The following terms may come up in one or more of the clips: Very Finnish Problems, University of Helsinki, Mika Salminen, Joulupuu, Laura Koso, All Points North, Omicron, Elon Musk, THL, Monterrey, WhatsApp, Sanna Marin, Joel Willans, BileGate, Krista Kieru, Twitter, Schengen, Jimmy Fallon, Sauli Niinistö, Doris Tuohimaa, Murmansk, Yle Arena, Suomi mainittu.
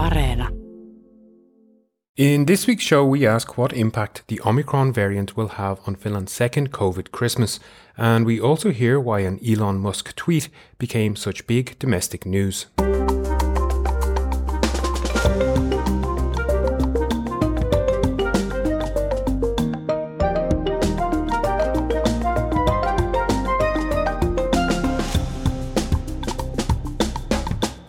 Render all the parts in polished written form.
Areena. In this week's show, we ask what impact the Omicron variant will have on Finland's second COVID Christmas, and we also hear why an Elon Musk tweet became such big domestic news.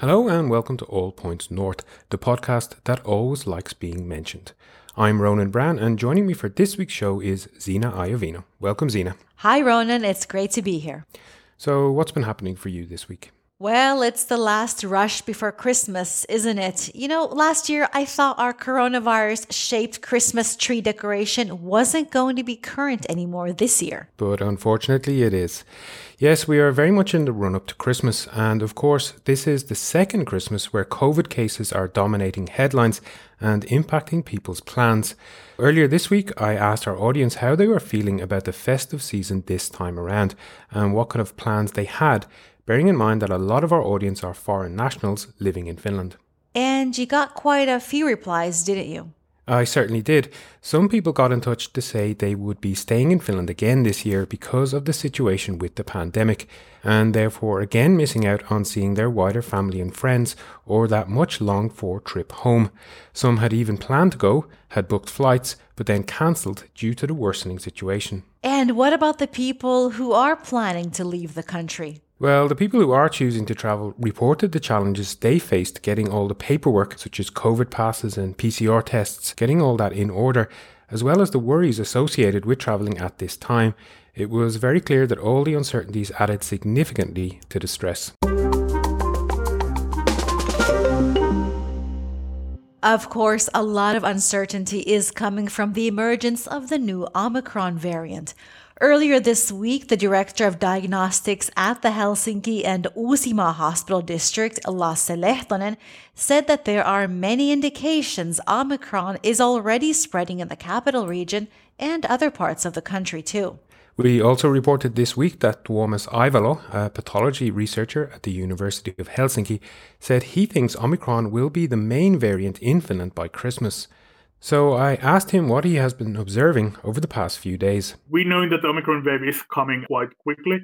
Hello and welcome to All Points North, the podcast that always likes being mentioned. I'm Ronan Browne, and joining me for this week's show is Zena Iovino. Welcome, Zena. Hi, Ronan. It's great to be here. So what's been happening for you this week? Well, it's the last rush before Christmas, isn't it? You know, last year I thought our coronavirus-shaped Christmas tree decoration wasn't going to be current anymore this year. But unfortunately it is. Yes, we are very much in the run-up to Christmas, and of course, this is the second Christmas where COVID cases are dominating headlines and impacting people's plans. Earlier this week, I asked our audience how they were feeling about the festive season this time around, and what kind of plans they had, bearing in mind that a lot of our audience are foreign nationals living in Finland. And you got quite a few replies, didn't you? I certainly did. Some people got in touch to say they would be staying in Finland again this year because of the situation with the pandemic, and therefore again missing out on seeing their wider family and friends or that much longed for trip home. Some had even planned to go, had booked flights, but then cancelled due to the worsening situation. And what about the people who are planning to leave the country? Well, the people who are choosing to travel reported the challenges they faced getting all the paperwork, such as COVID passes and PCR tests, getting all that in order, as well as the worries associated with travelling at this time. It was very clear that all the uncertainties added significantly to the stress. Of course, a lot of uncertainty is coming from the emergence of the new Omicron variant. Earlier this week, the director of diagnostics at the Helsinki and Uusimaa hospital district, Lasse Lehtonen, said that there are many indications Omicron is already spreading in the capital region and other parts of the country too. We also reported this week that Tuomas Aivelo, a pathology researcher at the University of Helsinki, said he thinks Omicron will be the main variant in Finland by Christmas. So I asked him what he has been observing over the past few days. We know that the Omicron wave is coming quite quickly.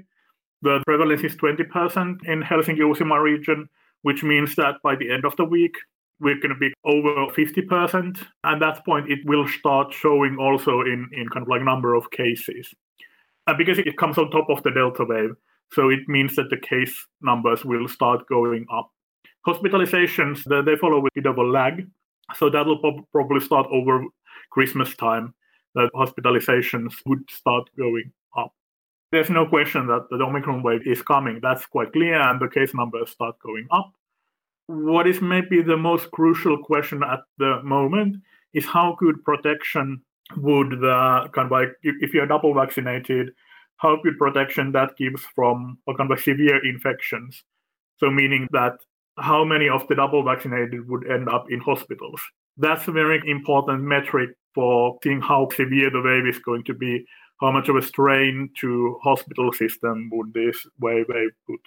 The prevalence is 20% in Helsinki-Uusimaa region, which means that by the end of the week, we're going to be over 50%. At that point, it will start showing also in kind of like number of cases. And because it comes on top of the Delta wave, so it means that the case numbers will start going up. Hospitalizations, they follow with a bit of a lag. So that will probably start over Christmas time, that hospitalizations would start going up. There's no question that the Omicron wave is coming. That's quite clear, and the case numbers start going up. What is maybe the most crucial question at the moment is how good protection would the kind of like, if you're double vaccinated, how good protection that gives from kind of severe infections. So meaning that how many of the double vaccinated would end up in hospitals. That's a very important metric for seeing how severe the wave is going to be, how much of a strain to hospital system would this wave put.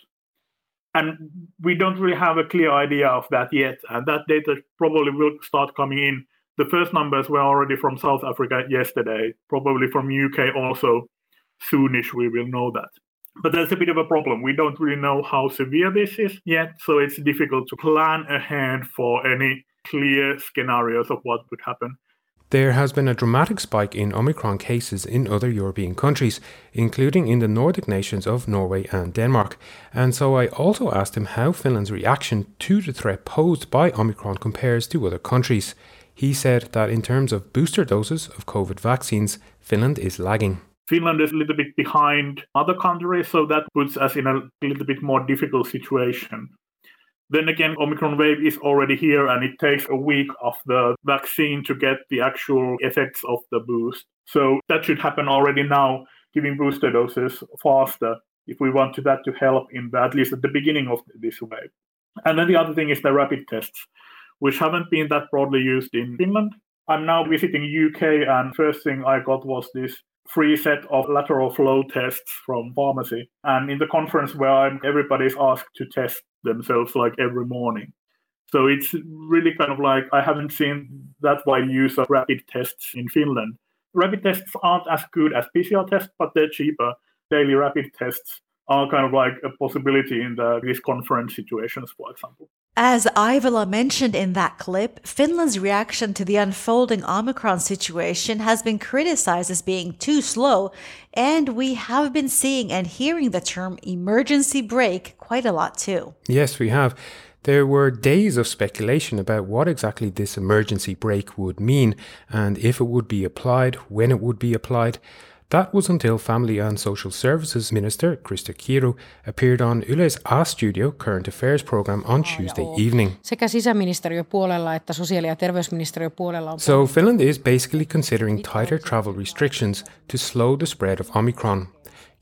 And we don't really have a clear idea of that yet, and that data probably will start coming in. The first numbers were already from South Africa yesterday, probably from UK also. Soonish we will know that. But there's a bit of a problem. We don't really know how severe this is yet, so it's difficult to plan ahead for any clear scenarios of what would happen. There has been a dramatic spike in Omicron cases in other European countries, including in the Nordic nations of Norway and Denmark. And so I also asked him how Finland's reaction to the threat posed by Omicron compares to other countries. He said that in terms of booster doses of COVID vaccines, Finland is lagging. Finland is a little bit behind other countries, so that puts us in a little bit more difficult situation. Then again, Omicron wave is already here, and it takes a week of the vaccine to get the actual effects of the boost. So that should happen already now, giving booster doses faster, if we want that to help in at least at the beginning of this wave. And then the other thing is the rapid tests, which haven't been that broadly used in Finland. I'm now visiting UK, and first thing I got was this free set of lateral flow tests from pharmacy. And in the conference where everybody's asked to test themselves like every morning. So it's really kind of like I haven't seen that wide use of rapid tests in Finland. Rapid tests aren't as good as PCR tests, but they're cheaper. Daily rapid tests are kind of like a possibility in these conference situations, for example. As Aivelo mentioned in that clip, Finland's reaction to the unfolding Omicron situation has been criticized as being too slow, and we have been seeing and hearing the term emergency break quite a lot too. Yes, we have. There were days of speculation about what exactly this emergency break would mean and if it would be applied, when it would be applied. That was until Family and Social Services Minister Krista Kieru appeared on Yle's A-Studio current affairs program on Tuesday evening. Sekä sisäministeriön puolella että sosiaali- ja terveysministeriön puolella on... So Finland is basically considering tighter travel restrictions to slow the spread of Omicron.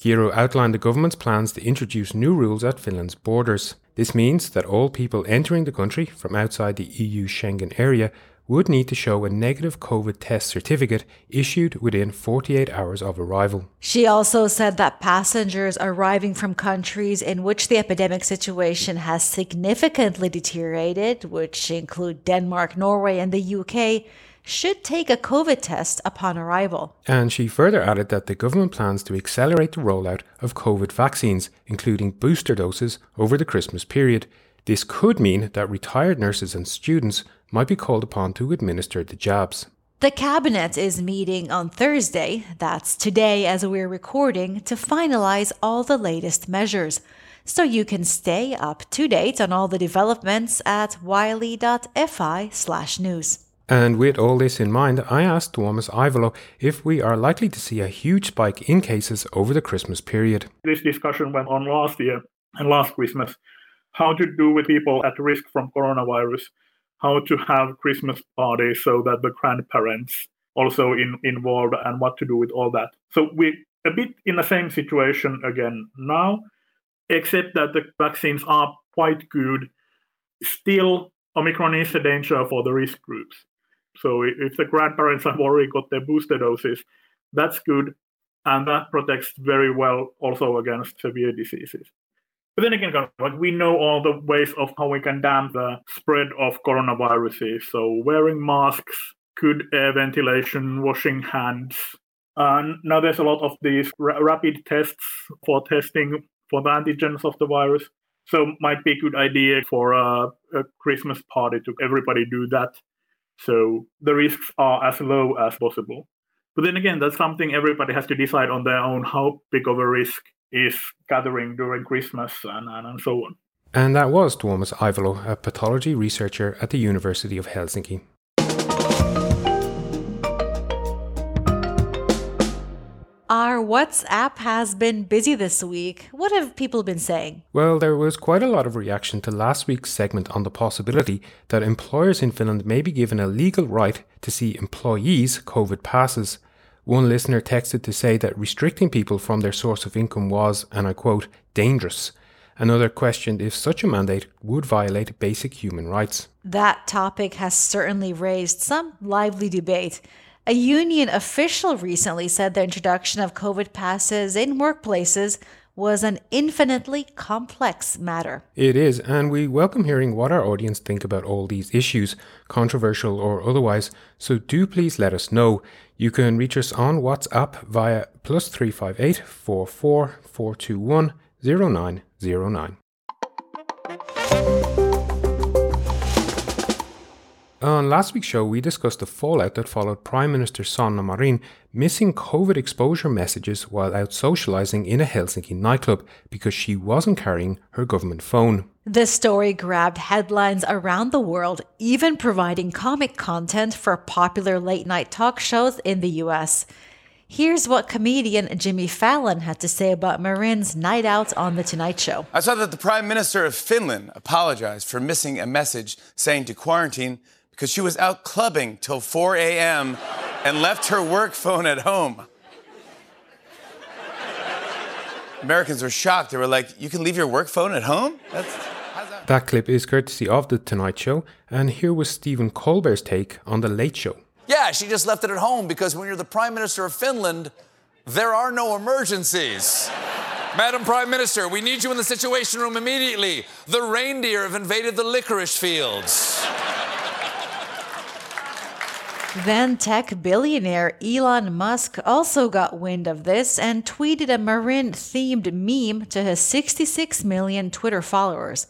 Kieru outlined the government's plans to introduce new rules at Finland's borders. This means that all people entering the country from outside the EU Schengen area would need to show a negative COVID test certificate issued within 48 hours of arrival. She also said that passengers arriving from countries in which the epidemic situation has significantly deteriorated, which include Denmark, Norway, and the UK, should take a COVID test upon arrival. And she further added that the government plans to accelerate the rollout of COVID vaccines, including booster doses, over the Christmas period. This could mean that retired nurses and students might be called upon to administer the jabs. The Cabinet is meeting on Thursday, that's today as we're recording, to finalise all the latest measures. So you can stay up to date on all the developments at wiley.fi/news. And with all this in mind, I asked Tuomas Aivelo if we are likely to see a huge spike in cases over the Christmas period. This discussion went on last year and last Christmas. How to do with people at risk from coronavirus, how to have Christmas parties so that the grandparents also involved, and what to do with all that. So we're a bit in the same situation again now, except that the vaccines are quite good. Still, Omicron is a danger for the risk groups. So if the grandparents have already got their booster doses, that's good. And that protects very well also against severe diseases. But then again, we know all the ways of how we can damp the spread of coronaviruses. So wearing masks, good air ventilation, washing hands. And now there's a lot of these rapid tests for testing for the antigens of the virus. So might be a good idea for a Christmas party to everybody do that. So the risks are as low as possible. But then again, that's something everybody has to decide on their own, how big of a risk is gathering during Christmas and so on. And that was Tuomas Aivelo, a pathology researcher at the University of Helsinki. Our WhatsApp has been busy this week. What have people been saying? Well, there was quite a lot of reaction to last week's segment on the possibility that employers in Finland may be given a legal right to see employees' COVID passes. One listener texted to say that restricting people from their source of income was, and I quote, dangerous. Another questioned if such a mandate would violate basic human rights. That topic has certainly raised some lively debate. A union official recently said the introduction of COVID passes in workplaces was an infinitely complex matter. It is, and we welcome hearing what our audience think about all these issues, controversial or otherwise, so do please let us know. You can reach us on WhatsApp via +358 44 421 0909. On last week's show, we discussed the fallout that followed Prime Minister Sanna Marin missing COVID exposure messages while out socialising in a Helsinki nightclub because she wasn't carrying her government phone. This story grabbed headlines around the world, even providing comic content for popular late-night talk shows in the US. Here's what comedian Jimmy Fallon had to say about Marin's night out on The Tonight Show. I saw that the Prime Minister of Finland apologized for missing a message saying to quarantine because she was out clubbing till 4 a.m. and left her work phone at home. Americans were shocked. They were like, you can leave your work phone at home? That clip is courtesy of The Tonight Show, and here was Stephen Colbert's take on The Late Show. Yeah, she just left it at home because when you're the Prime Minister of Finland, there are no emergencies. Madam Prime Minister, we need you in the Situation Room immediately. The reindeer have invaded the licorice fields. Then tech billionaire Elon Musk also got wind of this and tweeted a Marin-themed meme to his 66 million Twitter followers.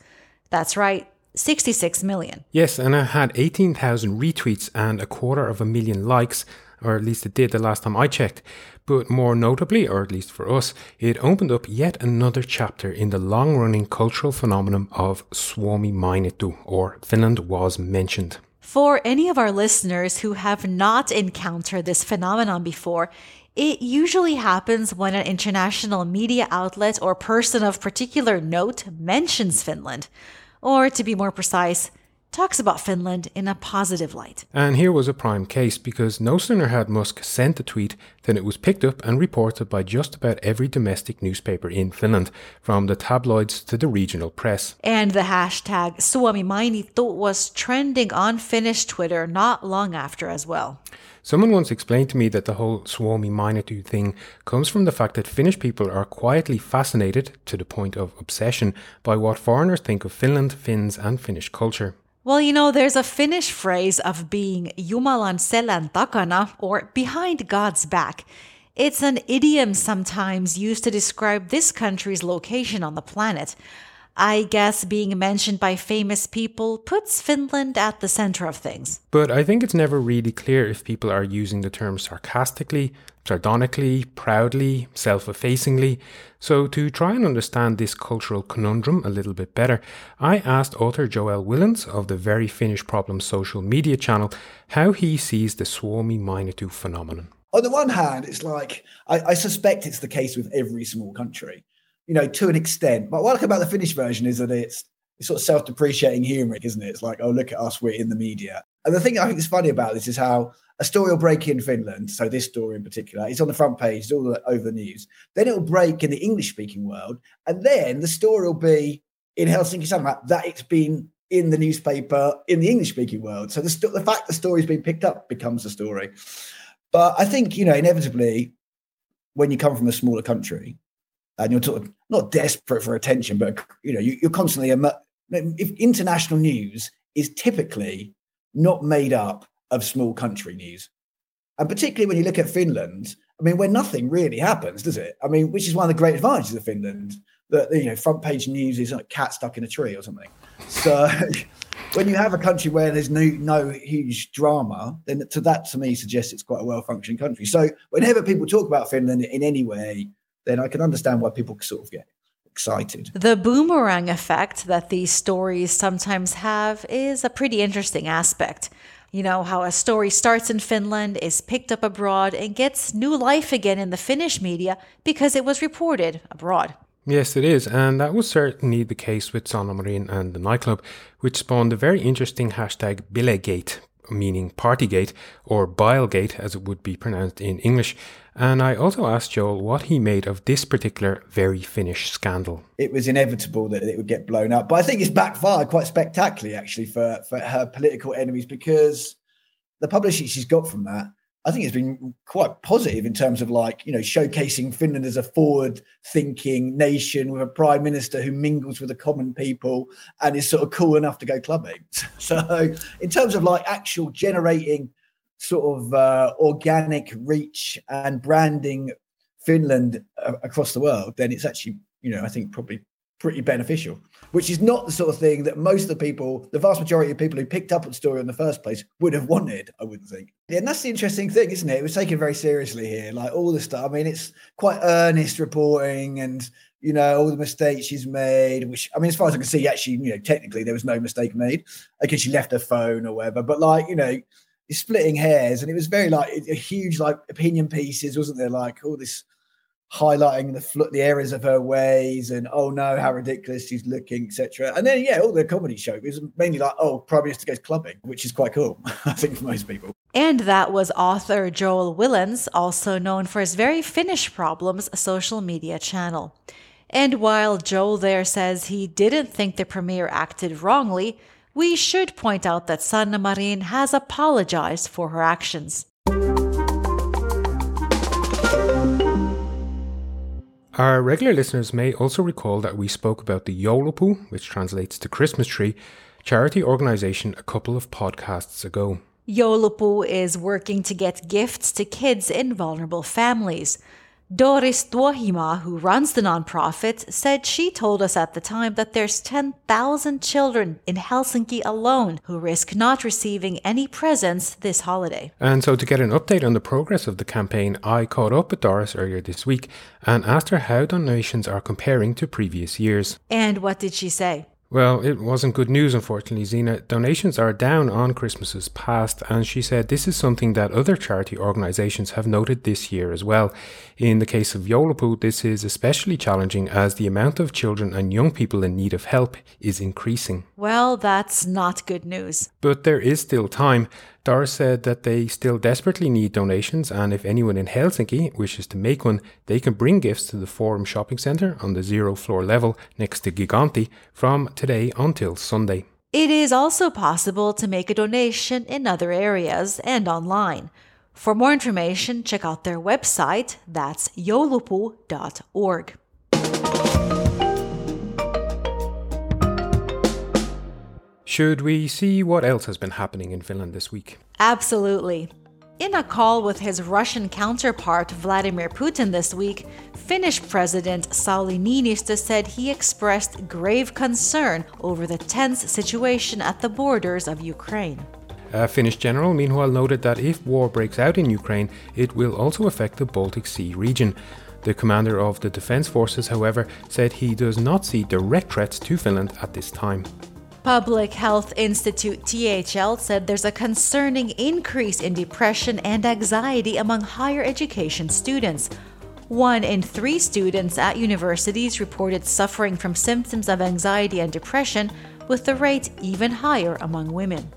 That's right, 66 million. Yes, and it had 18,000 retweets and 250,000 likes, or at least it did the last time I checked. But more notably, or at least for us, it opened up yet another chapter in the long-running cultural phenomenon of Suomi mainittu, or Finland was mentioned. For any of our listeners who have not encountered this phenomenon before, it usually happens when an international media outlet or person of particular note mentions Finland, or to be more precise, talks about Finland in a positive light. And here was a prime case, because no sooner had Musk sent the tweet than it was picked up and reported by just about every domestic newspaper in Finland, from the tabloids to the regional press. And the hashtag Suomi mainittu was trending on Finnish Twitter not long after as well. Someone once explained to me that the whole Suomi mainittu thing comes from the fact that Finnish people are quietly fascinated, to the point of obsession, by what foreigners think of Finland, Finns and Finnish culture. Well, you know, there's a Finnish phrase of being Jumalan selän takana, or behind God's back. It's an idiom sometimes used to describe this country's location on the planet. I guess being mentioned by famous people puts Finland at the center of things. But I think it's never really clear if people are using the term sarcastically, sardonically, proudly, self-effacingly. So to try and understand this cultural conundrum a little bit better, I asked author Joel Willans of the Very Finnish Problems social media channel how he sees the Suomi mainittu phenomenon. On the one hand, it's like, I suspect it's the case with every small country, you know, to an extent. But what I like about the Finnish version is that it's sort of self-depreciating humor, isn't it? It's like, oh, look at us, we're in the media. And the thing I think is funny about this is how a story will break in Finland, so this story in particular, it's on the front page, it's all over the news. Then it will break in the English-speaking world, and then the story will be in Helsinki somehow, that it's been in the newspaper in the English-speaking world. So the fact the story's been picked up becomes the story. But I think, you know, inevitably, when you come from a smaller country, and you're sort of not desperate for attention, but you know you're constantly. If international news is typically not made up of small country news, and particularly when you look at Finland, I mean, where nothing really happens, does it? I mean, which is one of the great advantages of Finland, that you know front page news is like a cat stuck in a tree or something. So when you have a country where there's no huge drama, then to me suggests it's quite a well functioning country. So whenever people talk about Finland in any way, then I can understand why people sort of get excited. The boomerang effect that these stories sometimes have is a pretty interesting aspect. You know, how a story starts in Finland, is picked up abroad, and gets new life again in the Finnish media because it was reported abroad. Yes, it is. And that was certainly the case with Sanna Marin and the nightclub, which spawned a very interesting hashtag BileGate, meaning Partygate, or BileGate as it would be pronounced in English. And I also asked Joel what he made of this particular Very Finnish scandal. It was inevitable that it would get blown up, but I think it's backfired quite spectacularly, actually, for her political enemies, because the publicity she's got from that, I think it's been quite positive in terms of, like, you know, showcasing Finland as a forward-thinking nation with a prime minister who mingles with the common people and is sort of cool enough to go clubbing. So in terms of, like, actual generating sort of organic reach and branding Finland across the world, then it's actually, you know, I think probably pretty beneficial, which is not the sort of thing that most of the people, the vast majority of people who picked up the story in the first place would have wanted, I wouldn't think. And that's the interesting thing, isn't it? It was taken very seriously here, like all the stuff. I mean, it's quite earnest reporting and, you know, all the mistakes she's made, which, I mean, as far as I can see, actually, you know, technically there was no mistake made. Okay, she left her phone or whatever, but, like, you know, it's splitting hairs. And it was very, like, a huge, like, opinion pieces, wasn't there? Like all this highlighting the errors of her ways and, oh no, how ridiculous she's looking, etc. And then, yeah, all the comedy show is mainly like, oh, Prime Minister goes clubbing, which is quite cool, I think, for most people. And that was author Joel Willans, also known for his Very Finnish Problems social media channel. And while Joel there says he didn't think the premier acted wrongly, we should point out that Sanna Marin has apologized for her actions. Our regular listeners may also recall that we spoke about the Joulupuu, which translates to Christmas tree, charity organisation a couple of podcasts ago. Joulupuu is working to get gifts to kids in vulnerable families. Doris Tuohimaa, who runs the nonprofit, said she told us at the time that there's 10,000 children in Helsinki alone who risk not receiving any presents this holiday. And so to get an update on the progress of the campaign, I caught up with Doris earlier this week and asked her how donations are comparing to previous years. And what did she say? Well, it wasn't good news, unfortunately, Zena. Donations are down on Christmases past, and she said this is something that other charity organisations have noted this year as well. In the case of Joulupuu, this is especially challenging as the amount of children and young people in need of help is increasing. Well, that's not good news. But there is still time. Doris said that they still desperately need donations, and if anyone in Helsinki wishes to make one, they can bring gifts to the Forum Shopping Centre on the 0th floor level next to Giganti from today until Sunday. It is also possible to make a donation in other areas and online. For more information, check out their website, that's joulupuu.org. Should we see what else has been happening in Finland this week? Absolutely. In a call with his Russian counterpart Vladimir Putin this week, Finnish President Sauli Niinistö said he expressed grave concern over the tense situation at the borders of Ukraine. A Finnish general meanwhile noted that if war breaks out in Ukraine, it will also affect the Baltic Sea region. The commander of the Defence Forces, however, said he does not see direct threats to Finland at this time. Public Health Institute THL said there's a concerning increase in depression and anxiety among higher education students. 1 in 3 students at universities reported suffering from symptoms of anxiety and depression, with the rate even higher among women.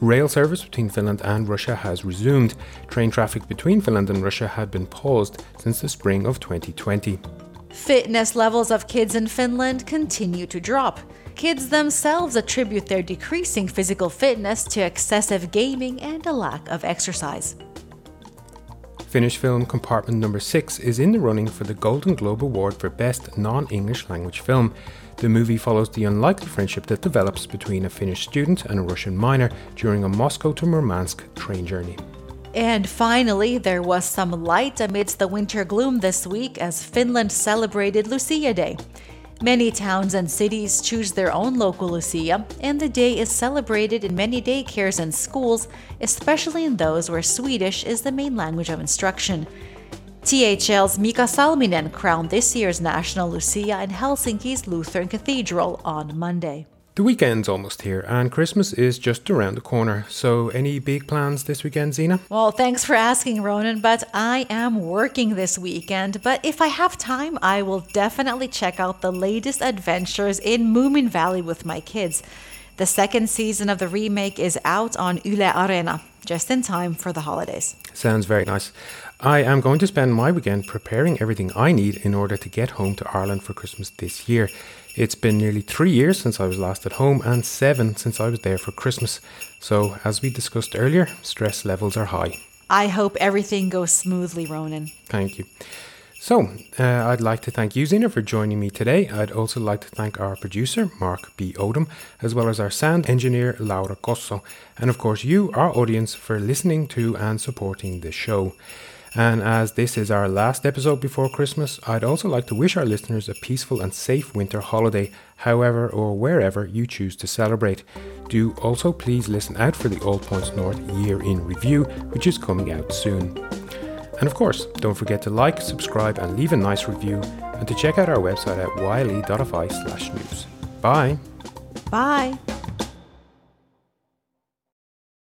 Rail service between Finland and Russia has resumed. Train traffic between Finland and Russia had been paused since the spring of 2020. Fitness levels of kids in Finland continue to drop. Kids themselves attribute their decreasing physical fitness to excessive gaming and a lack of exercise. Finnish film Compartment number 6 is in the running for the Golden Globe Award for Best Non-English Language Film. The movie follows the unlikely friendship that develops between a Finnish student and a Russian miner during a Moscow to Murmansk train journey. And finally, there was some light amidst the winter gloom this week as Finland celebrated Lucia Day. Many towns and cities choose their own local Lucia, and the day is celebrated in many daycares and schools, especially in those where Swedish is the main language of instruction. THL's Mika Salminen crowned this year's National Lucia in Helsinki's Lutheran Cathedral on Monday. The weekend's almost here, and Christmas is just around the corner. So any big plans this weekend, Zena? Well, thanks for asking, Ronan, but I am working this weekend. But if I have time, I will definitely check out the latest adventures in Moomin Valley with my kids. The second season of the remake is out on Yle Arena, just in time for the holidays. Sounds very nice. I am going to spend my weekend preparing everything I need in order to get home to Ireland for Christmas this year. It's been nearly 3 years since I was last at home and 7 since I was there for Christmas. So, as we discussed earlier, stress levels are high. I hope everything goes smoothly, Ronan. Thank you. So, I'd like to thank you, Zena, for joining me today. I'd also like to thank our producer, Mark B. Odom, as well as our sound engineer, Laura Koso, and of course you, our audience, for listening to and supporting the show. And as this is our last episode before Christmas, I'd also like to wish our listeners a peaceful and safe winter holiday, however or wherever you choose to celebrate. Do also please listen out for the All Points North Year in Review, which is coming out soon. And of course, don't forget to like, subscribe and leave a nice review, and to check out our website at yle.fi/news. Bye! Bye!